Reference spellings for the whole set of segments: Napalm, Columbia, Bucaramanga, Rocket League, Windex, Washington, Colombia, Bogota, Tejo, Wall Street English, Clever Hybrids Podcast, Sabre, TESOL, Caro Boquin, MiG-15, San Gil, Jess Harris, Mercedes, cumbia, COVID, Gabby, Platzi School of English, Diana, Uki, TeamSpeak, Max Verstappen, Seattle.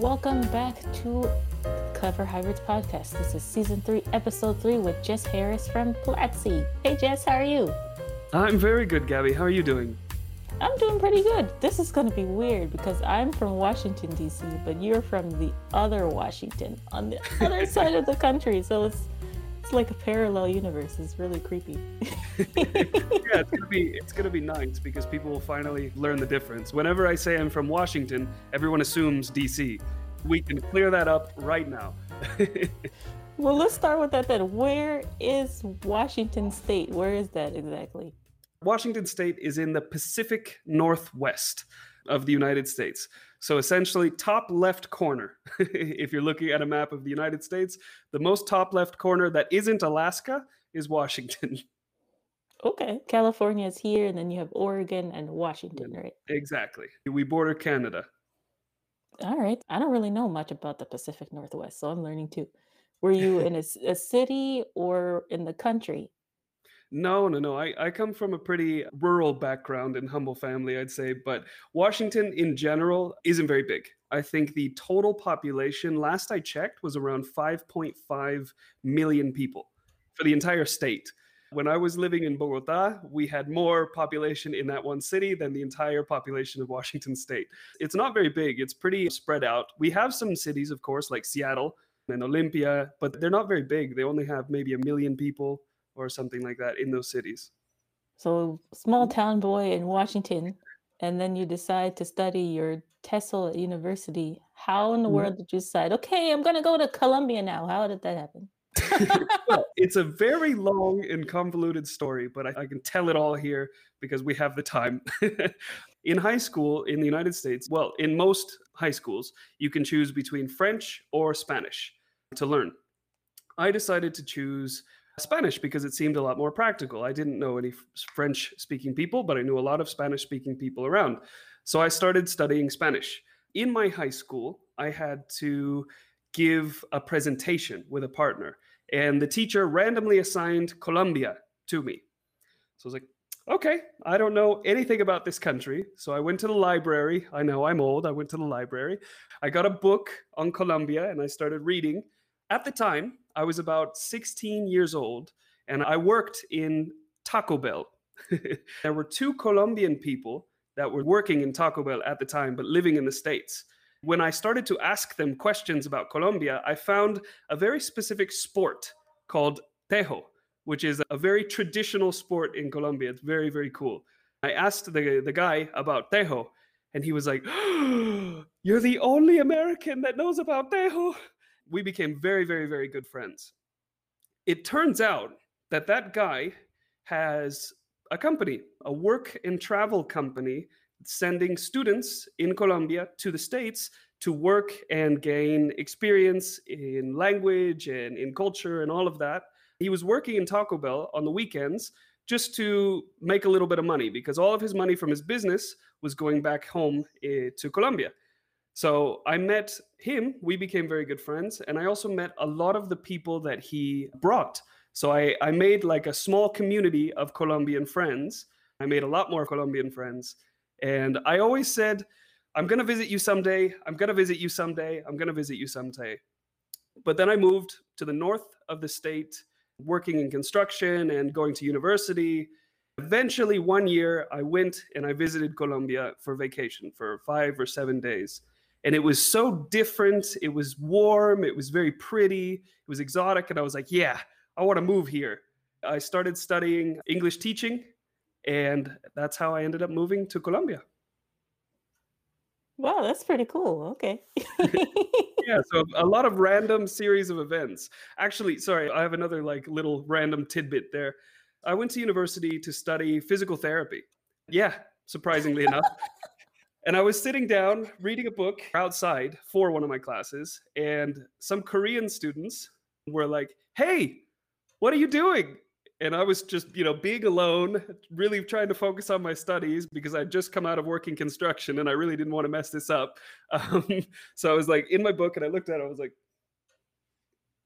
Welcome back to Clever Hybrids Podcast. This is Season 3, Episode 3 with Jess Harris from Platzi. Hey Jess, how are you? I'm very good, Gabby. How are you doing? I'm doing pretty good. This is going to be weird because I'm from Washington, D.C., but you're from the other Washington on the other side of the country. So it's like a parallel universe. It's really creepy. Yeah, it's gonna be nice because people will finally learn the difference. Whenever I say I'm from Washington, everyone assumes D.C. We can clear that up right now. Well, let's start with that then. Where is Washington State? Where is that exactly? Washington State is in the Pacific Northwest of the United States. So essentially top left corner. If you're looking at a map of the United States, the most top left corner that isn't Alaska is Washington. Okay. California is here, and then you have Oregon and Washington, right? Exactly. We border Canada. All right. I don't really know much about the Pacific Northwest, so I'm learning too. Were you in a city or in the country? No. I come from a pretty rural background and humble family, I'd say. But Washington in general isn't very big. I think the total population, last I checked, was around 5.5 million people for the entire state. When I was living in Bogota, we had more population in that one city than the entire population of Washington State. It's not very big. It's pretty spread out. We have some cities, of course, like Seattle and Olympia, but they're not very big. They only have maybe 1 million people or something like that in those cities. So small town boy in Washington, and then you decide to study your TESOL at university. How in the world did you decide, okay, I'm going to go to Columbia now? How did that happen? Well, it's a very long and convoluted story, but I can tell it all here because we have the time. In high school in the United States, well, in most high schools, you can choose between French or Spanish to learn. I decided to choose Spanish because it seemed a lot more practical. I didn't know any French-speaking people, but I knew a lot of Spanish-speaking people around. So I started studying Spanish. In my high school, I had to give a presentation with a partner, and the teacher randomly assigned Colombia to me. So I was like, okay, I don't know anything about this country. So I went to the library. I know I'm old. I went to the library. I got a book on Colombia, and I started reading. At the time, I was about 16 years old, and I worked in Taco Bell. There were two Colombian people that were working in Taco Bell at the time, but living in the States. When I started to ask them questions about Colombia, I found a very specific sport called Tejo, which is a very traditional sport in Colombia. It's very, very cool. I asked the guy about Tejo, and he was like, oh, you're the only American that knows about Tejo. We became very, very, very good friends. It turns out that that guy has a company, a work and travel company, sending students in Colombia to the States to work and gain experience in language and in culture and all of that. He was working in Taco Bell on the weekends just to make a little bit of money because all of his money from his business was going back home to Colombia. So I met him, we became very good friends, and I also met a lot of the people that he brought. So I made like a small community of Colombian friends. I made a lot more Colombian friends. And I always said, I'm going to visit you someday, I'm going to visit you someday, I'm going to visit you someday. But then I moved to the north of the state, working in construction and going to university. Eventually, one year, I went and I visited Colombia for vacation for 5 or 7 days. And it was so different. It was warm. It was very pretty. It was exotic. And I was like, yeah, I want to move here. I started studying English teaching. And that's how I ended up moving to Colombia. Wow, that's pretty cool. Okay. Yeah, so a lot of random series of events. Actually, sorry, I have another like little random tidbit there. I went to university to study physical therapy. Yeah, surprisingly enough. And I was sitting down reading a book outside for one of my classes, and some Korean students were like, hey, what are you doing? And I was just, being alone, really trying to focus on my studies because I'd just come out of working construction and I really didn't want to mess this up. So I was like in my book and I looked at it, I was like,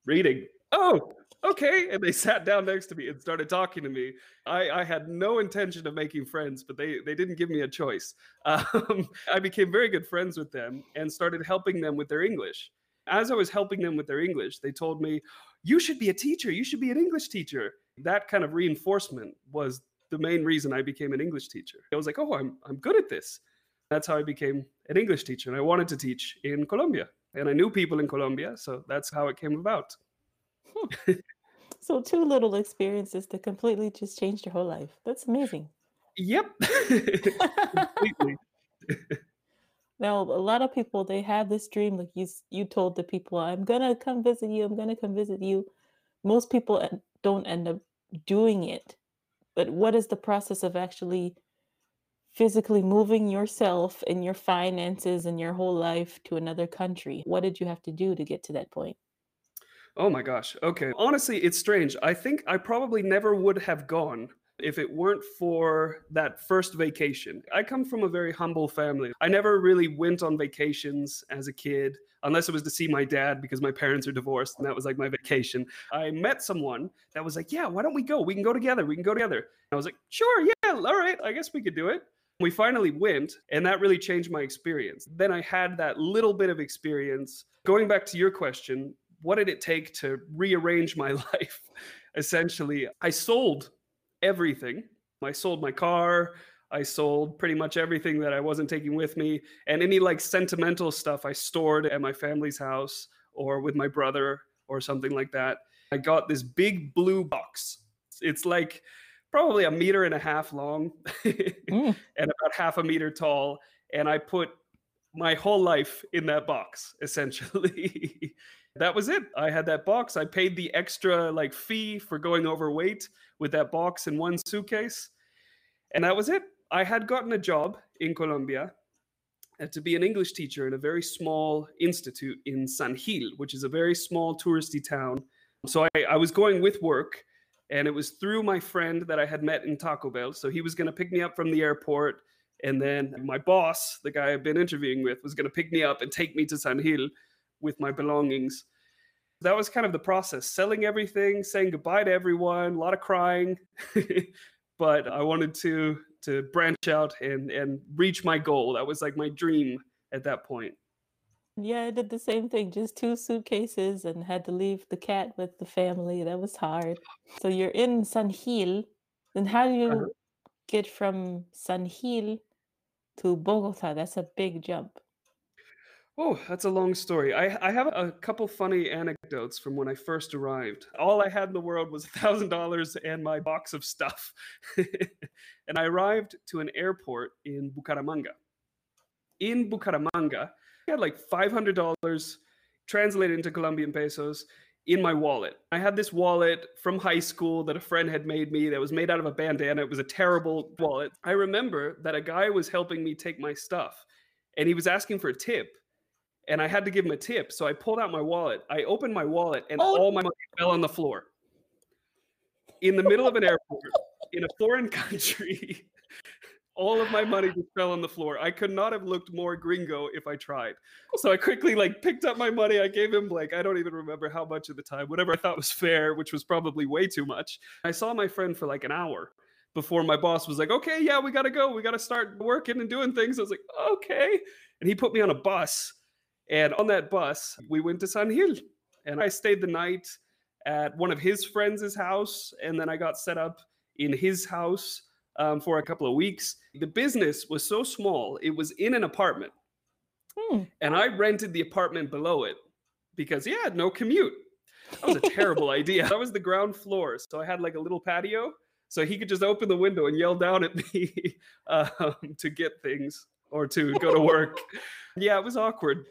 reading. oh, okay. And they sat down next to me and started talking to me. I had no intention of making friends, but they didn't give me a choice. I became very good friends with them and started helping them with their English. As I was helping them with their English, they told me, you should be a teacher. You should be an English teacher. That kind of reinforcement was the main reason I became an English teacher. I was like, oh, I'm good at this. That's how I became an English teacher. And I wanted to teach in Colombia. And I knew people in Colombia, so that's how it came about. So two little experiences that completely just changed your whole life. That's amazing. Yep. Completely. Now, a lot of people, they have this dream, like you told the people, I'm going to come visit you. I'm going to come visit you. Most people don't end up doing it. But what is the process of actually physically moving yourself and your finances and your whole life to another country? What did you have to do to get to that point? Oh my gosh. Okay. Honestly, it's strange. I think I probably never would have gone if it weren't for that first vacation. I come from a very humble family. I never really went on vacations as a kid, unless it was to see my dad because my parents are divorced and that was like my vacation. I met someone that was like, yeah, why don't we go? We can go together. We can go together. And I was like, sure. Yeah. All right. I guess we could do it. We finally went, and that really changed my experience. Then I had that little bit of experience. Going back to your question, what did it take to rearrange my life? Essentially, I sold everything. I sold my car. I sold pretty much everything that I wasn't taking with me. And any like sentimental stuff I stored at my family's house or with my brother or something like that. I got this big blue box. It's like probably 1.5 meters long and about 0.5 meters tall. And I put my whole life in that box, essentially. That was it. I had that box. I paid the extra like fee for going overweight with that box in one suitcase. And that was it. I had gotten a job in Colombia to be an English teacher in a very small institute in San Gil, which is a very small touristy town. So I was going with work, and it was through my friend that I had met in Taco Bell. So he was going to pick me up from the airport. And then my boss, the guy I've been interviewing with, was going to pick me up and take me to San Gil with my belongings. That was kind of the process, selling everything, saying goodbye to everyone, a lot of crying. But I wanted to branch out and reach my goal. That was like my dream at that point. Yeah, I did the same thing, just 2 suitcases and had to leave the cat with the family. That was hard. So you're in San Gil. And how do you get from San Gil to Bogota? That's a big jump. Oh, that's a long story. I have a couple funny anecdotes from when I first arrived. All I had in the world was $1,000 and my box of stuff. And I arrived to an airport in Bucaramanga. In Bucaramanga, I had like $500 translated into Colombian pesos in my wallet. I had this wallet from high school that a friend had made me that was made out of a bandana. It was a terrible wallet. I remember that a guy was helping me take my stuff and he was asking for a tip. And I had to give him a tip. So I pulled out my wallet. I opened my wallet and all my money fell on the floor. In the middle of an airport, in a foreign country, all of my money just fell on the floor. I could not have looked more gringo if I tried. So I quickly like picked up my money. I gave him like, I don't even remember how much at the time, whatever I thought was fair, which was probably way too much. I saw my friend for like an hour before my boss was like, okay, yeah, we got to go. We got to start working and doing things. I was like, okay. And he put me on a bus. And on that bus, we went to San Gil. And I stayed the night at one of his friends' house. And then I got set up in his house for a couple of weeks. The business was so small, it was in an apartment. And I rented the apartment below it because, yeah, no commute. That was a terrible idea. That was the ground floor. So I had like a little patio. So he could just open the window and yell down at me to get things or to go to work. Yeah, it was awkward.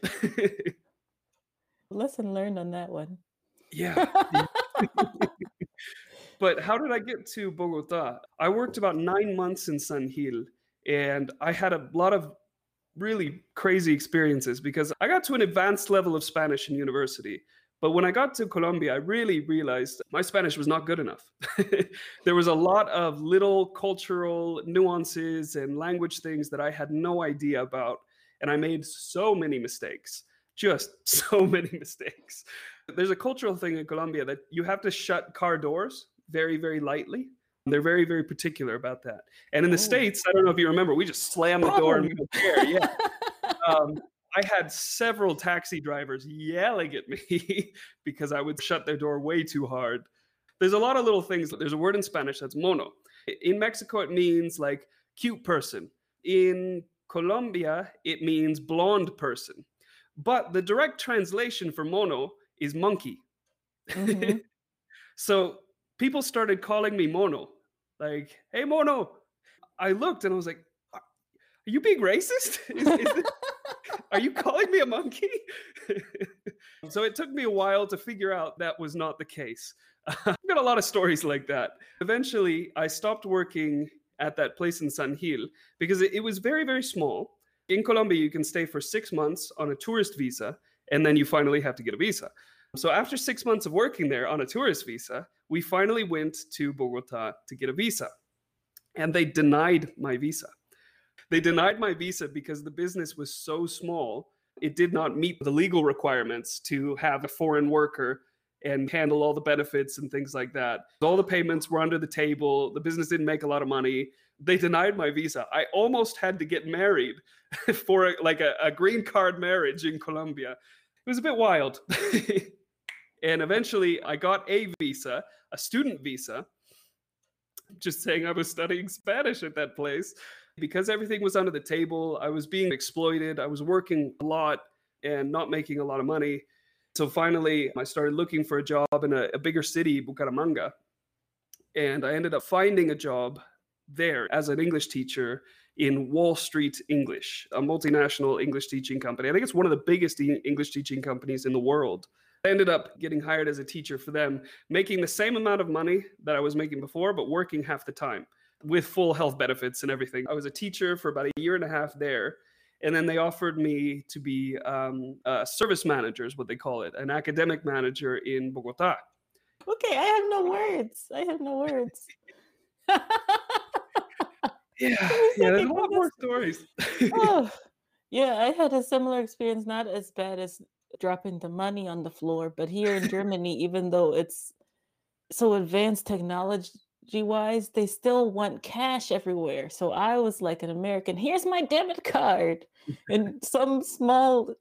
Lesson learned on that one. Yeah. But how did I get to Bogota? I worked about 9 months in San Gil, and I had a lot of really crazy experiences because I got to an advanced level of Spanish in university. But when I got to Colombia, I really realized my Spanish was not good enough. There was a lot of little cultural nuances and language things that I had no idea about. And I made so many mistakes. just so many mistakes. There's a cultural thing in Colombia that you have to shut car doors very, very lightly. They're very, very particular about that. And in the States, I don't know if you remember, we just slam the door and we don't care. Yeah. I had several taxi drivers yelling at me because I would shut their door way too hard. There's a lot of little things. There's a word in Spanish that's mono. In Mexico, it means like cute person. In Colombia, it means blonde person. But the direct translation for mono is monkey. Mm-hmm. So people started calling me mono. Like, hey, mono. I looked and I was like, are you being racist? Are you calling me a monkey? So it took me a while to figure out that was not the case. I've got a lot of stories like that. Eventually, I stopped working at that place in San Gil because it was very, very small. In Colombia, you can stay for 6 months on a tourist visa, and then you finally have to get a visa. So after 6 months of working there on a tourist visa, we finally went to Bogota to get a visa. And they denied my visa. They denied my visa because the business was so small, it did not meet the legal requirements to have a foreign worker and handle all the benefits and things like that. All the payments were under the table. The business didn't make a lot of money. They denied my visa. I almost had to get married for a green card marriage in Colombia. It was a bit wild. And eventually I got a visa, a student visa, just saying I was studying Spanish at that place. Because everything was under the table, I was being exploited. I was working a lot and not making a lot of money. So finally, I started looking for a job in a bigger city, Bucaramanga. And I ended up finding a job there as an English teacher in Wall Street English, a multinational English teaching company. I think it's one of the biggest English teaching companies in the world. I ended up getting hired as a teacher for them, making the same amount of money that I was making before, but working half the time, with full health benefits and everything. I was a teacher for about a year and a half there. And then they offered me to be a service manager is what they call it, an academic manager in Bogota. Okay, I have no words. Yeah, there's a lot more stories. Yeah, I had a similar experience, not as bad as dropping the money on the floor, but here in Germany, even though it's so advanced technology-wise, they still want cash everywhere. So I was like an American, here's my debit card. And some small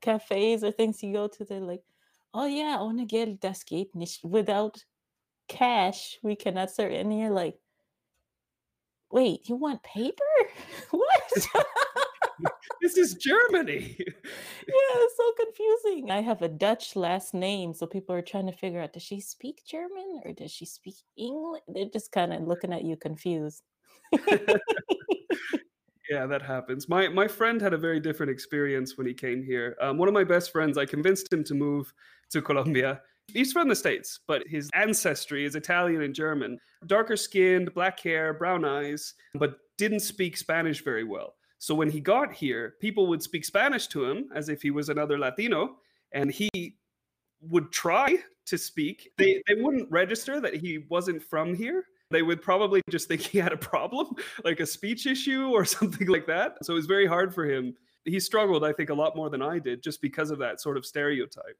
cafes or things you go to, they're like, oh yeah, ohne Geld das geht nicht. Without cash, we cannot serve. And you're like, wait, you want paper? What? This is Germany. Yeah, it's so confusing. I have a Dutch last name, so people are trying to figure out, does she speak German or does she speak English? They're just kind of looking at you confused. Yeah, that happens. My friend had a very different experience when he came here. One of my best friends, I convinced him to move to Colombia. He's from the States, but his ancestry is Italian and German. Darker skinned, black hair, brown eyes, but didn't speak Spanish very well. So when he got here, people would speak Spanish to him as if he was another Latino, and he would try to speak. They wouldn't register that he wasn't from here. They would probably just think he had a problem, like a speech issue or something like that. So it was very hard for him. He struggled, I think, a lot more than I did just because of that sort of stereotype.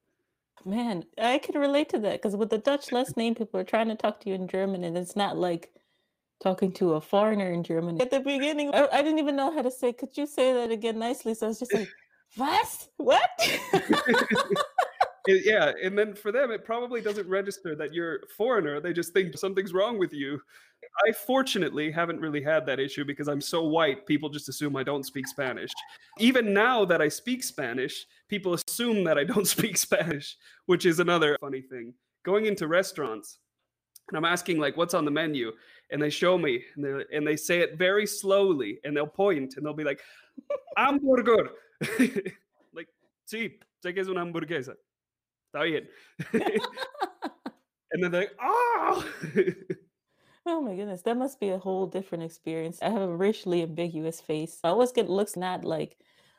Man, I can relate to that because with the Dutch last name, people are trying to talk to you in German, and it's not like talking to a foreigner in German. At the beginning, I didn't even know how to say, could you say that again nicely? So I was just like, what? Yeah, and then for them, it probably doesn't register that you're a foreigner. They just think something's wrong with you. I fortunately haven't really had that issue because I'm so white, people just assume I don't speak Spanish. Even now that I speak Spanish, people assume that I don't speak Spanish, which is another funny thing. Going into restaurants, and I'm asking, like, what's on the menu? And they show me, and they say it very slowly, and they'll point, and they'll be like, hamburger. Like, sí, sé que es una hamburguesa. Está bien. And then they're like, oh! Oh, my goodness. That must be a whole different experience. I have a racially ambiguous face. I always get looks not like,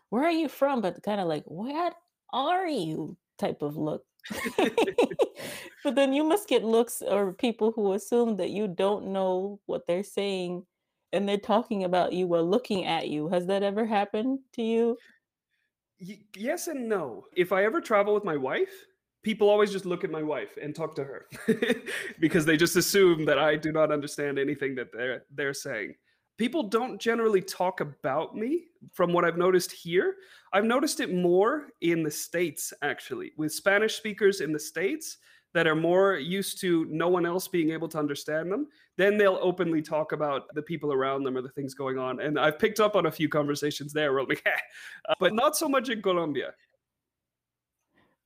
where are you from? But kind of like, what are you type of look. But then you must get looks or people who assume that you don't know what they're saying and they're talking about you while looking at you. Has that ever happened to you? Yes and no. If I ever travel with my wife, people always just look at my wife and talk to her because they just assume that I do not understand anything that they're saying. People don't generally talk about me from what I've noticed here. I've noticed it more in the States, actually, with Spanish speakers in the States that are more used to no one else being able to understand them. Then they'll openly talk about the people around them or the things going on. And I've picked up on a few conversations there, where I'm like, but not so much in Colombia.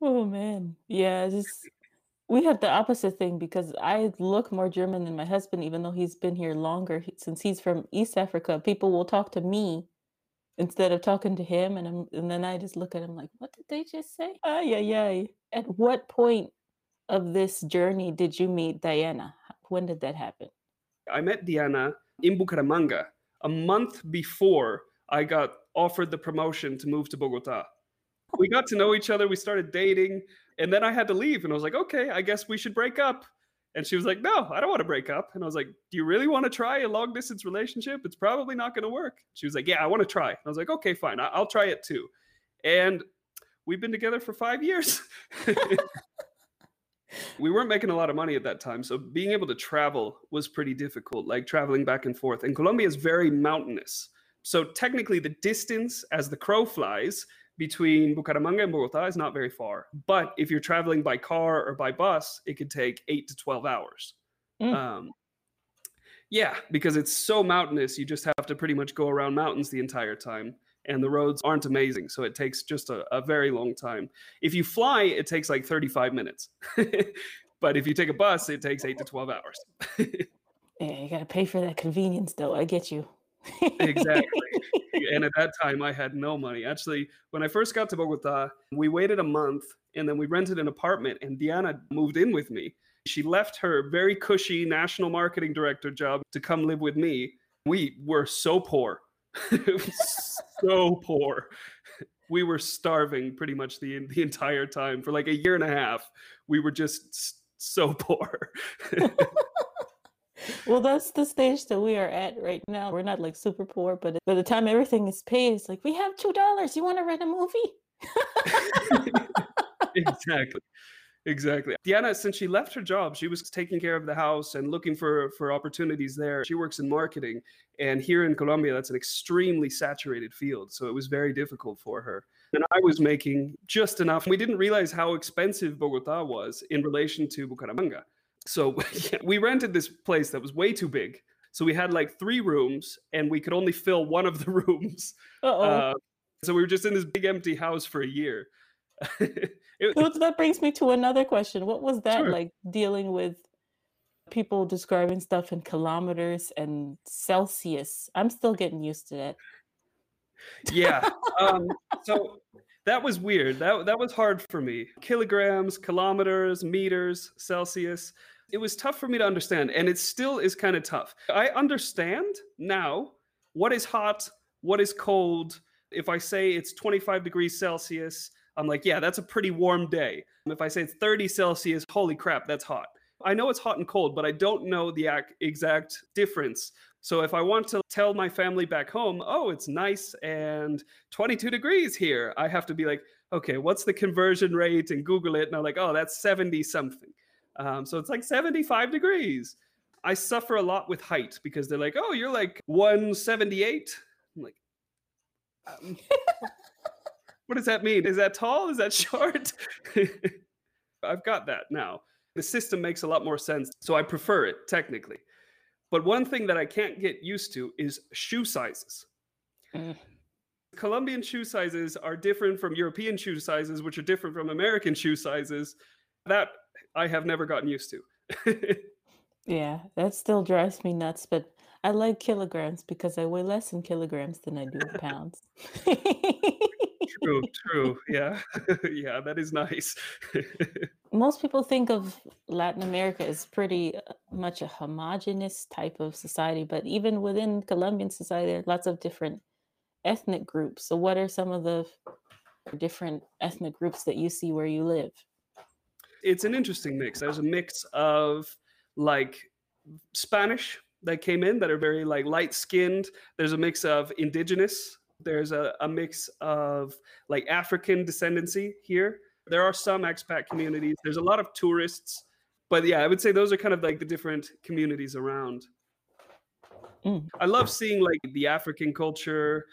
Oh, man. Yeah, just... We have the opposite thing because I look more German than my husband, even though he's been here longer. Since he's from East Africa, people will talk to me instead of talking to him. And then I just look at him like, what did they just say? Ay, ay, ay. At what point of this journey did you meet Diana? When did that happen? I met Diana in Bucaramanga a month before I got offered the promotion to move to Bogota. We got to know each other. We started dating. And then I had to leave. And I was like, okay, I guess we should break up. And she was like, no, I don't want to break up. And I was like, do you really want to try a long distance relationship? It's probably not going to work. She was like, yeah, I want to try. And I was like, okay, fine. I'll try it too. And we've been together for 5 years. We weren't making a lot of money at that time. So being able to travel was pretty difficult, like traveling back and forth. And Colombia is very mountainous. So technically the distance as the crow flies between Bucaramanga and Bogota is not very far. But if you're traveling by car or by bus, it could take 8 to 12 hours. Mm. Because it's so mountainous, you just have to pretty much go around mountains the entire time. And the roads aren't amazing. So it takes just a very long time. If you fly, it takes like 35 minutes. But if you take a bus, it takes 8 to 12 hours. Yeah, you got to pay for that convenience, though. I get you. Exactly. And at that time, I had no money. Actually, when I first got to Bogota, we waited a month and then we rented an apartment and Diana moved in with me. She left her very cushy national marketing director job to come live with me. We were so poor. So poor. We were starving pretty much the entire time. For like a year and a half, we were just so poor. Well, that's the stage that we are at right now. We're not like super poor, but by the time everything is paid, it's like, we have $2. You want to rent a movie? Exactly. Diana, since she left her job, she was taking care of the house and looking for opportunities there. She works in marketing. And here in Colombia, that's an extremely saturated field. So it was very difficult for her. And I was making just enough. We didn't realize how expensive Bogota was in relation to Bucaramanga. So we rented this place that was way too big. So we had like 3 rooms and we could only fill one of the rooms. So we were just in this big empty house for a year. Well, that brings me to another question. What was that like dealing with people describing stuff in kilometers and Celsius? I'm still getting used to that. Yeah. So that was weird. That was hard for me. Kilograms, kilometers, meters, Celsius. It was tough for me to understand. And it still is kind of tough. I understand now what is hot, what is cold. If I say it's 25 degrees Celsius, I'm like, yeah, that's a pretty warm day. If I say it's 30 Celsius, holy crap, that's hot. I know it's hot and cold, but I don't know the exact difference. So if I want to tell my family back home, oh, it's nice and 22 degrees here, I have to be like, okay, what's the conversion rate? And Google it. And I'm like, oh, that's 70 something. So it's like 75 degrees. I suffer a lot with height because they're like, oh, you're like 178. I'm like, what does that mean? Is that tall? Is that short? I've got that now. The system makes a lot more sense. So I prefer it technically. But one thing that I can't get used to is shoe sizes. Colombian shoe sizes are different from European shoe sizes, which are different from American shoe sizes. That I have never gotten used to. Yeah, that still drives me nuts. But I like kilograms because I weigh less in kilograms than I do in pounds. True. Yeah. Yeah, that is nice. Most people think of Latin America as pretty much a homogenous type of society, but even within Colombian society, there are lots of different ethnic groups. So what are some of the different ethnic groups that you see where you live? It's an interesting mix. There's a mix of like Spanish that came in that are very like light skinned. There's a mix of indigenous There's a mix of like African descendancy here. There are some expat communities. There's a lot of tourists. But yeah, I would say those are kind of like the different communities around. Mm. I love seeing like the African culture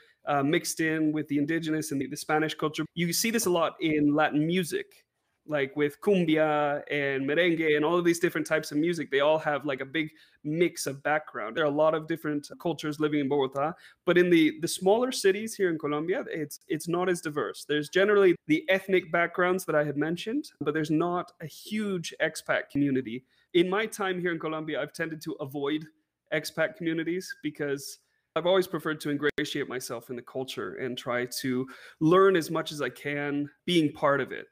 mixed in with the indigenous and the Spanish culture. You see this a lot in Latin music, like with cumbia and merengue and all of these different types of music. They all have like a big mix of background. There are a lot of different cultures living in Bogota, but in the smaller cities here in Colombia, it's not as diverse. There's generally the ethnic backgrounds that I had mentioned, but there's not a huge expat community. In my time here in Colombia, I've tended to avoid expat communities because I've always preferred to ingratiate myself in the culture and try to learn as much as I can being part of it.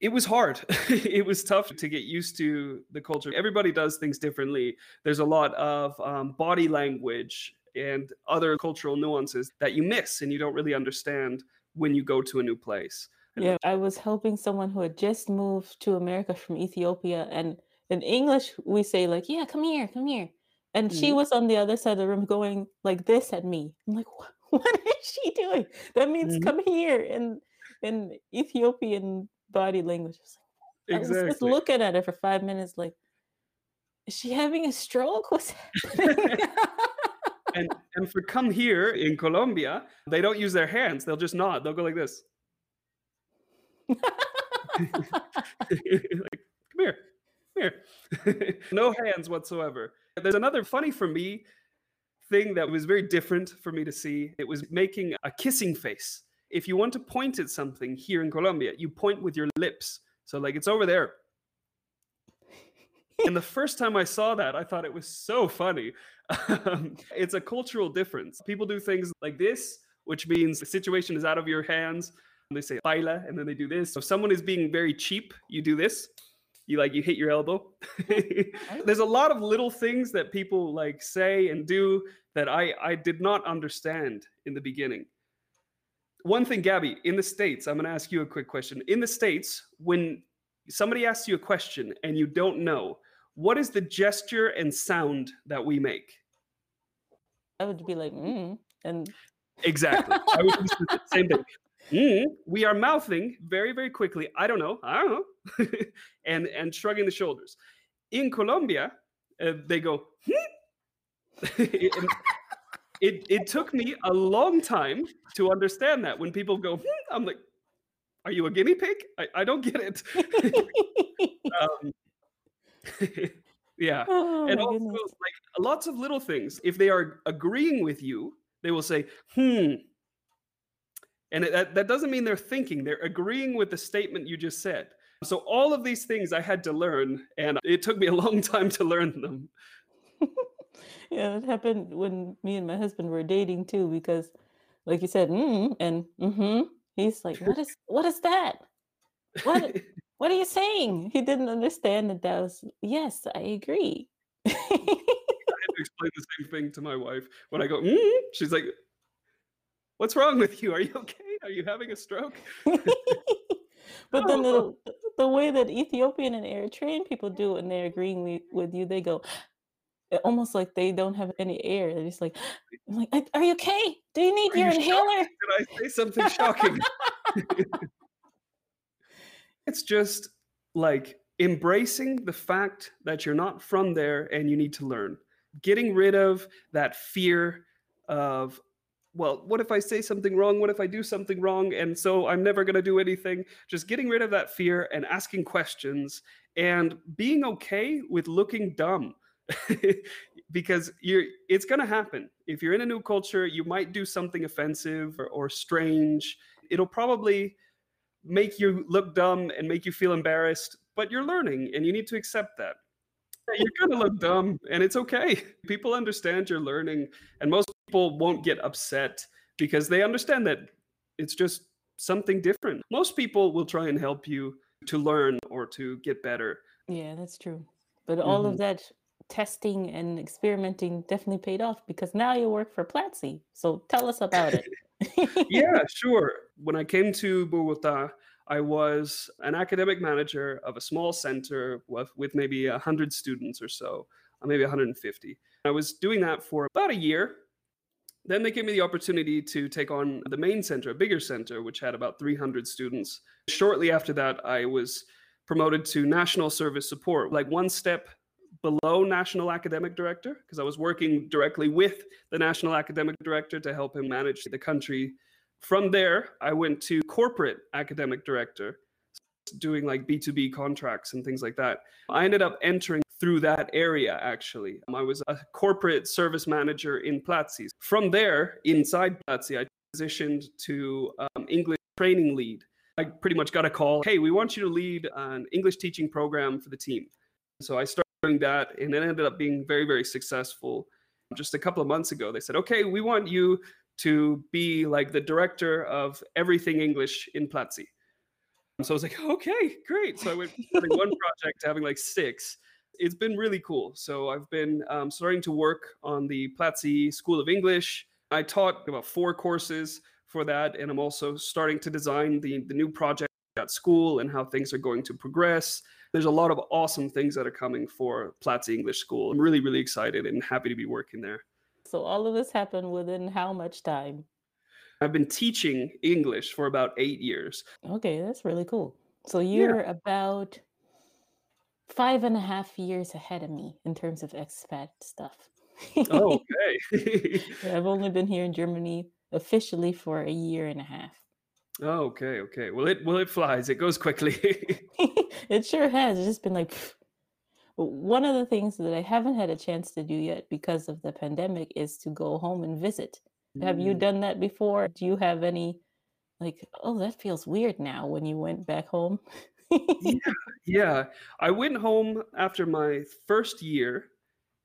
It was hard. It was tough to get used to the culture. Everybody does things differently. There's a lot of body language and other cultural nuances that you miss and you don't really understand when you go to a new place. Yeah, I was helping someone who had just moved to America from Ethiopia. And in English, we say like, yeah, come here, come here. And she was on the other side of the room going like this at me. I'm like, what is she doing? That means come here in Ethiopian body language. I was just looking at her for 5 minutes like, is she having a stroke? What's happening? and for come here in Colombia, they don't use their hands. They'll just nod. They'll go like this. Like, come here. Come here. No hands whatsoever. There's another funny for me thing that was very different for me to see. It was making a kissing face. If you want to point at something here in Colombia, you point with your lips. So like, it's over there. And the first time I saw that, I thought it was so funny. It's a cultural difference. People do things like this, which means the situation is out of your hands. They say baila, and then they do this. If someone is being very cheap, you do this. You hit your elbow. There's a lot of little things that people like say and do that I did not understand in the beginning. One thing, Gabby, in the States, I'm going to ask you a quick question. In the States, when somebody asks you a question and you don't know, what is the gesture and sound that we make? I would be like, and exactly. I would do the same thing. We are mouthing very, very quickly. I don't know. and shrugging the shoulders. In Colombia, they go, It took me a long time to understand that. When people go, I'm like, are you a guinea pig? I don't get it. Yeah. Oh, and also like, lots of little things. If they are agreeing with you, they will say, And that doesn't mean they're thinking. They're agreeing with the statement you just said. So all of these things I had to learn, and it took me a long time to learn them. Yeah, it happened when me and my husband were dating too, because like you said, and he's like, what is that? What are you saying? He didn't understand that was, yes, I agree. I had to explain the same thing to my wife. When I go, she's like, what's wrong with you? Are you okay? Are you having a stroke? But then the way that Ethiopian and Eritrean people do, and they're agreeing with you, they go, almost like they don't have any air. They're just like, I'm like, are you okay? Do you need your inhaler? Did I say something shocking? It's just like embracing the fact that you're not from there and you need to learn. Getting rid of that fear of, well, what if I say something wrong? What if I do something wrong? And so I'm never going to do anything. Just getting rid of that fear and asking questions and being okay with looking dumb. Because it's going to happen. If you're in a new culture, you might do something offensive or strange. It'll probably make you look dumb and make you feel embarrassed, but you're learning and you need to accept that. You're going to look dumb and it's okay. People understand you're learning, and most people won't get upset because they understand that it's just something different. Most people will try and help you to learn or to get better. Yeah, that's true. But all of that testing and experimenting definitely paid off, because now you work for Platzi. So tell us about it. Yeah, sure. When I came to Bogota, I was an academic manager of a small center with maybe 100 students or so, or maybe 150. I was doing that for about a year. Then they gave me the opportunity to take on the main center, a bigger center, which had about 300 students. Shortly after that, I was promoted to national service support, like one step below national academic director, because I was working directly with the national academic director to help him manage the country. From there, I went to corporate academic director, doing like B2B contracts and things like that. I ended up entering through that area, actually. I was a corporate service manager in Platzi. From there, inside Platzi, I transitioned to English training lead. I pretty much got a call, hey, we want you to lead an English teaching program for the team. So I started doing that, and it ended up being very, very successful. Just a couple of months ago, they said, okay, we want you to be like the director of everything English in Platzi. So I was like, okay, great. So I went from having one project to having like six. It's been really cool. So I've been starting to work on the Platzi School of English. I taught about 4 courses for that. And I'm also starting to design the new project at school and how things are going to progress. There's a lot of awesome things that are coming for Platzi English School. I'm really, really excited and happy to be working there. So all of this happened within how much time? I've been teaching English for about 8 years. Okay, that's really cool. So you're about 5.5 years ahead of me in terms of expat stuff. Oh, okay. I've only been here in Germany officially for a 1.5 years. Oh, okay. Well, it flies. It goes quickly. It sure has. It's just been like, pfft. One of the things that I haven't had a chance to do yet because of the pandemic is to go home and visit. Have you done that before? Do you have any like, oh, that feels weird now when you went back home? Yeah. I went home after my first year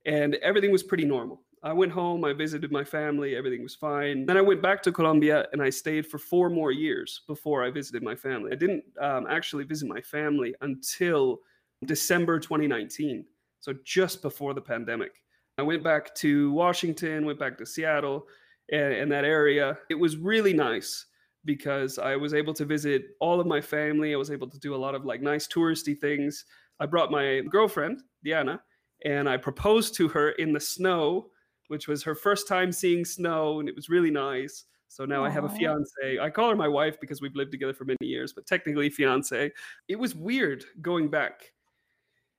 and everything was pretty normal. I went home, I visited my family, everything was fine. Then I went back to Colombia and I stayed for 4 more years before I visited my family. I didn't actually visit my family until December 2019. So just before the pandemic. I went back to Washington, went back to Seattle and that area. It was really nice because I was able to visit all of my family. I was able to do a lot of like nice touristy things. I brought my girlfriend, Diana, and I proposed to her in the snow, which was her first time seeing snow, and it was really nice. So now I have a fiance. I call her my wife because we've lived together for many years, but technically fiance. It was weird going back.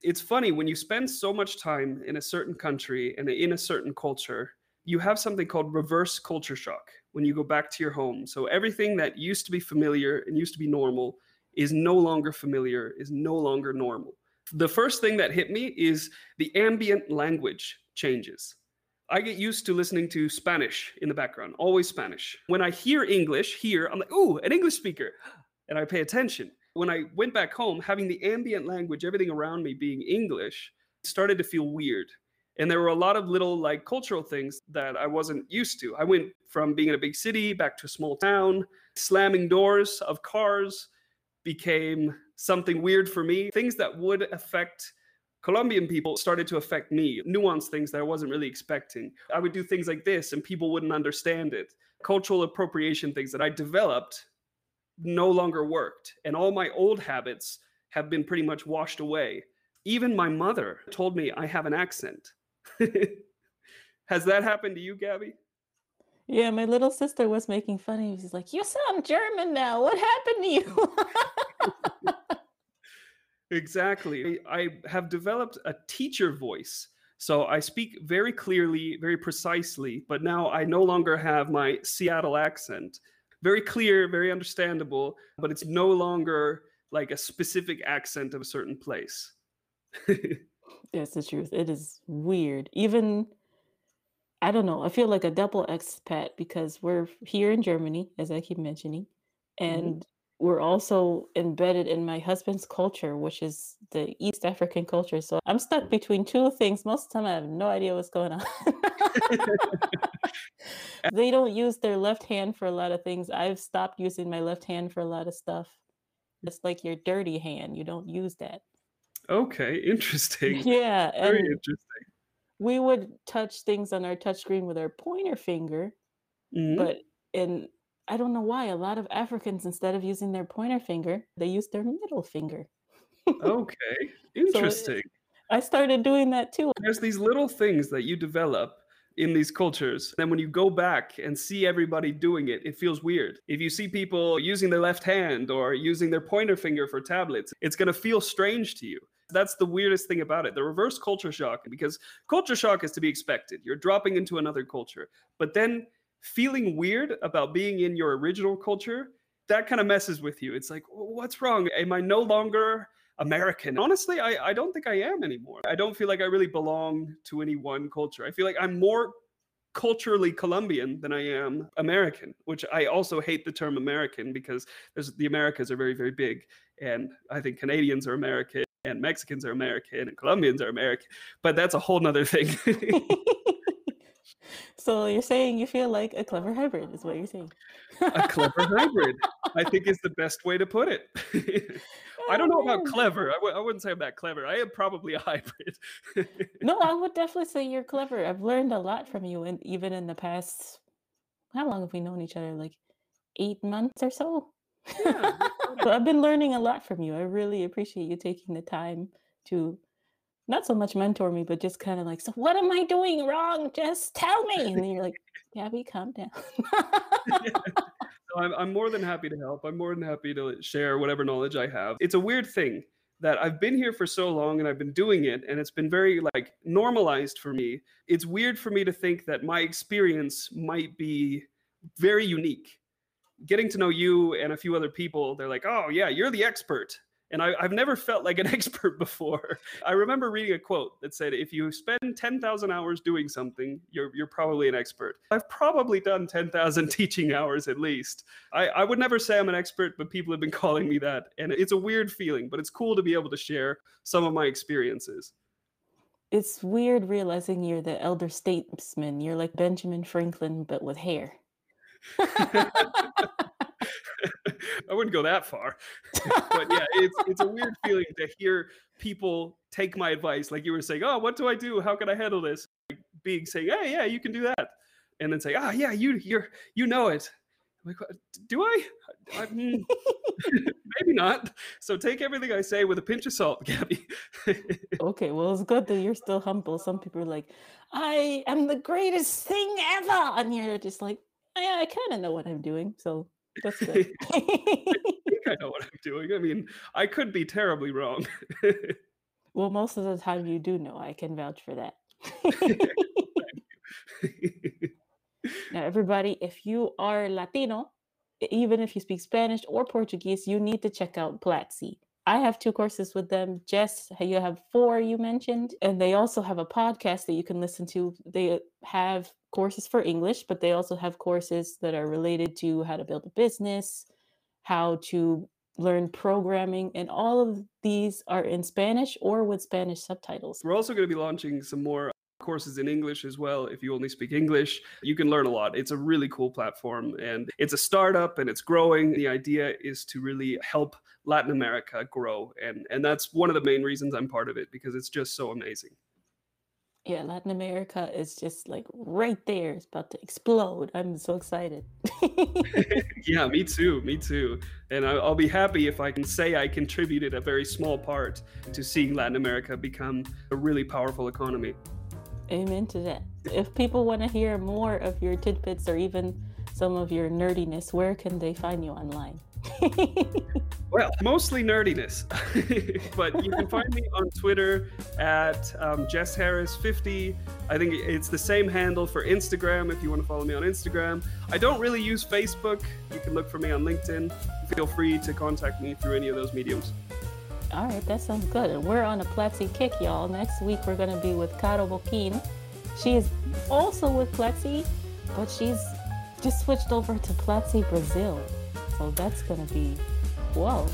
It's funny when you spend so much time in a certain country and in a certain culture, you have something called reverse culture shock when you go back to your home. So everything that used to be familiar and used to be normal is no longer familiar, is no longer normal. The first thing that hit me is the ambient language changes. I get used to listening to Spanish in the background, always Spanish. When I hear English here, I'm like, ooh, an English speaker, and I pay attention. When I went back home, having the ambient language, everything around me being English, started to feel weird. And there were a lot of little like cultural things that I wasn't used to. I went from being in a big city back to a small town. Slamming doors of cars became something weird for me. Things that would affect Colombian people started to affect me. Nuanced things that I wasn't really expecting. I would do things like this and people wouldn't understand it. Cultural appropriation things that I developed no longer worked. And all my old habits have been pretty much washed away. Even my mother told me I have an accent. Has that happened to you, Gabby? Yeah, my little sister was making fun of me. She's like, you sound German now. What happened to you? Exactly. I have developed a teacher voice. So I speak very clearly, very precisely, but now I no longer have my Seattle accent. Very clear, very understandable, but it's no longer like a specific accent of a certain place. That's the truth. It is weird. Even, I don't know, I feel like a double expat because we're here in Germany, as I keep mentioning, and we're also embedded in my husband's culture, which is the East African culture. So I'm stuck between two things. Most of the time, I have no idea what's going on. They don't use their left hand for a lot of things. I've stopped using my left hand for a lot of stuff. It's like your dirty hand. You don't use that. Okay, interesting. Yeah. Very interesting. We would touch things on our touchscreen with our pointer finger, but I don't know why a lot of Africans, instead of using their pointer finger, they use their middle finger. Okay, interesting. So I started doing that too. There's these little things that you develop in these cultures. Then when you go back and see everybody doing it, it feels weird. If you see people using their left hand or using their pointer finger for tablets, it's going to feel strange to you. That's the weirdest thing about it, the reverse culture shock, because culture shock is to be expected. You're dropping into another culture. But then feeling weird about being in your original culture, that kind of messes with you. It's like, what's wrong? Am I no longer American? Honestly, I don't think I am anymore. I don't feel like I really belong to any one culture. I feel like I'm more culturally Colombian than I am American, which I also hate the term American because the Americas are very, very big. And I think Canadians are American and Mexicans are American and Colombians are American. But that's a whole nother thing. So you're saying you feel like a clever hybrid is what you're saying. A clever hybrid, I think, is the best way to put it. I don't know about clever. I wouldn't say I'm that clever. I am probably a hybrid. No, I would definitely say you're clever. I've learned a lot from you. And even in the past, how long have we known each other? Like 8 months or so? Yeah. So I've been learning a lot from you. I really appreciate you taking the time to not so much mentor me, but just kind of like, so what am I doing wrong? Just tell me. And then you're like, Gabby, calm down. So I'm more than happy to help. I'm more than happy to share whatever knowledge I have. It's a weird thing that I've been here for so long and I've been doing it, and it's been very like normalized for me. It's weird for me to think that my experience might be very unique. Getting to know you and a few other people, they're like, oh yeah, you're the expert. And I've never felt like an expert before. I remember reading a quote that said, if you spend 10,000 hours doing something, you're probably an expert. I've probably done 10,000 teaching hours at least. I would never say I'm an expert, but people have been calling me that. And it's a weird feeling, but it's cool to be able to share some of my experiences. It's weird realizing you're the elder statesman. You're like Benjamin Franklin, but with hair. I wouldn't go that far. But yeah, it's a weird feeling to hear people take my advice. Like you were saying, oh, what do I do? How can I handle this? Like being saying, hey, yeah, you can do that. And then say, oh, yeah, you know it. I'm like, do I? Maybe not. So take everything I say with a pinch of salt, Gabby. Okay, well, it's good that you're still humble. Some people are like, I am the greatest thing ever. And you're just like, yeah, I kind of know what I'm doing. So. That's good. I think I know what I'm doing. I mean, I could be terribly wrong. Well, most of the time you do know. I can vouch for that. Now, everybody, if you are Latino, even if you speak Spanish or Portuguese, you need to check out Platzi. I have 2 courses with them. Jess, you have 4 you mentioned. And they also have a podcast that you can listen to. They have courses for English, but they also have courses that are related to how to build a business, how to learn programming, and all of these are in Spanish or with Spanish subtitles. We're also going to be launching some more courses in English as well. If you only speak English, you can learn a lot. It's a really cool platform, and it's a startup and it's growing. The idea is to really help Latin America grow, and that's one of the main reasons I'm part of it, because it's just so amazing. Yeah, Latin America is just like right there. It's about to explode. I'm so excited. Yeah, me too. And I'll be happy if I can say I contributed a very small part to seeing Latin America become a really powerful economy. Amen to that. If people want to hear more of your tidbits or even some of your nerdiness, where can they find you online? Well, mostly nerdiness, but you can find me on Twitter at Jess Harris 50. I think it's the same handle for Instagram if you want to follow me on Instagram. I don't really use Facebook. You can look for me on LinkedIn. Feel free to contact me through any of those mediums. All right, that sounds good. And we're on a Platzi kick, y'all. Next week, we're going to be with Caro Boquin. She is also with Platzi, but she's just switched over to Platzi Brazil. So that's going to be, whoa.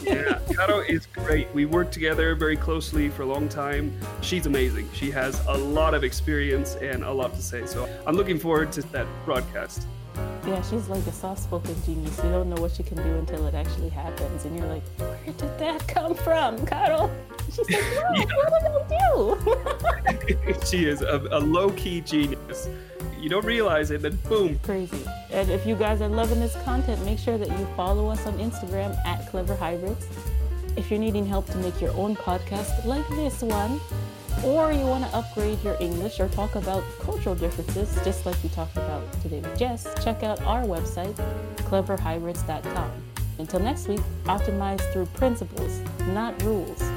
Yeah, Caro is great. We worked together very closely for a long time. She's amazing. She has a lot of experience and a lot to say. So I'm looking forward to that broadcast. Yeah, she's like a soft-spoken genius. You don't know what she can do until it actually happens. And you're like, where did that come from, Caro? She's like, whoa, what did I do? She is a low-key genius. You don't realize it, then boom. Crazy. And if you guys are loving this content, make sure that you follow us on Instagram at Clever Hybrids. If you're needing help to make your own podcast like this one, or you want to upgrade your English or talk about cultural differences, just like we talked about today with Jess, check out our website, cleverhybrids.com. Until next week, optimize through principles, not rules.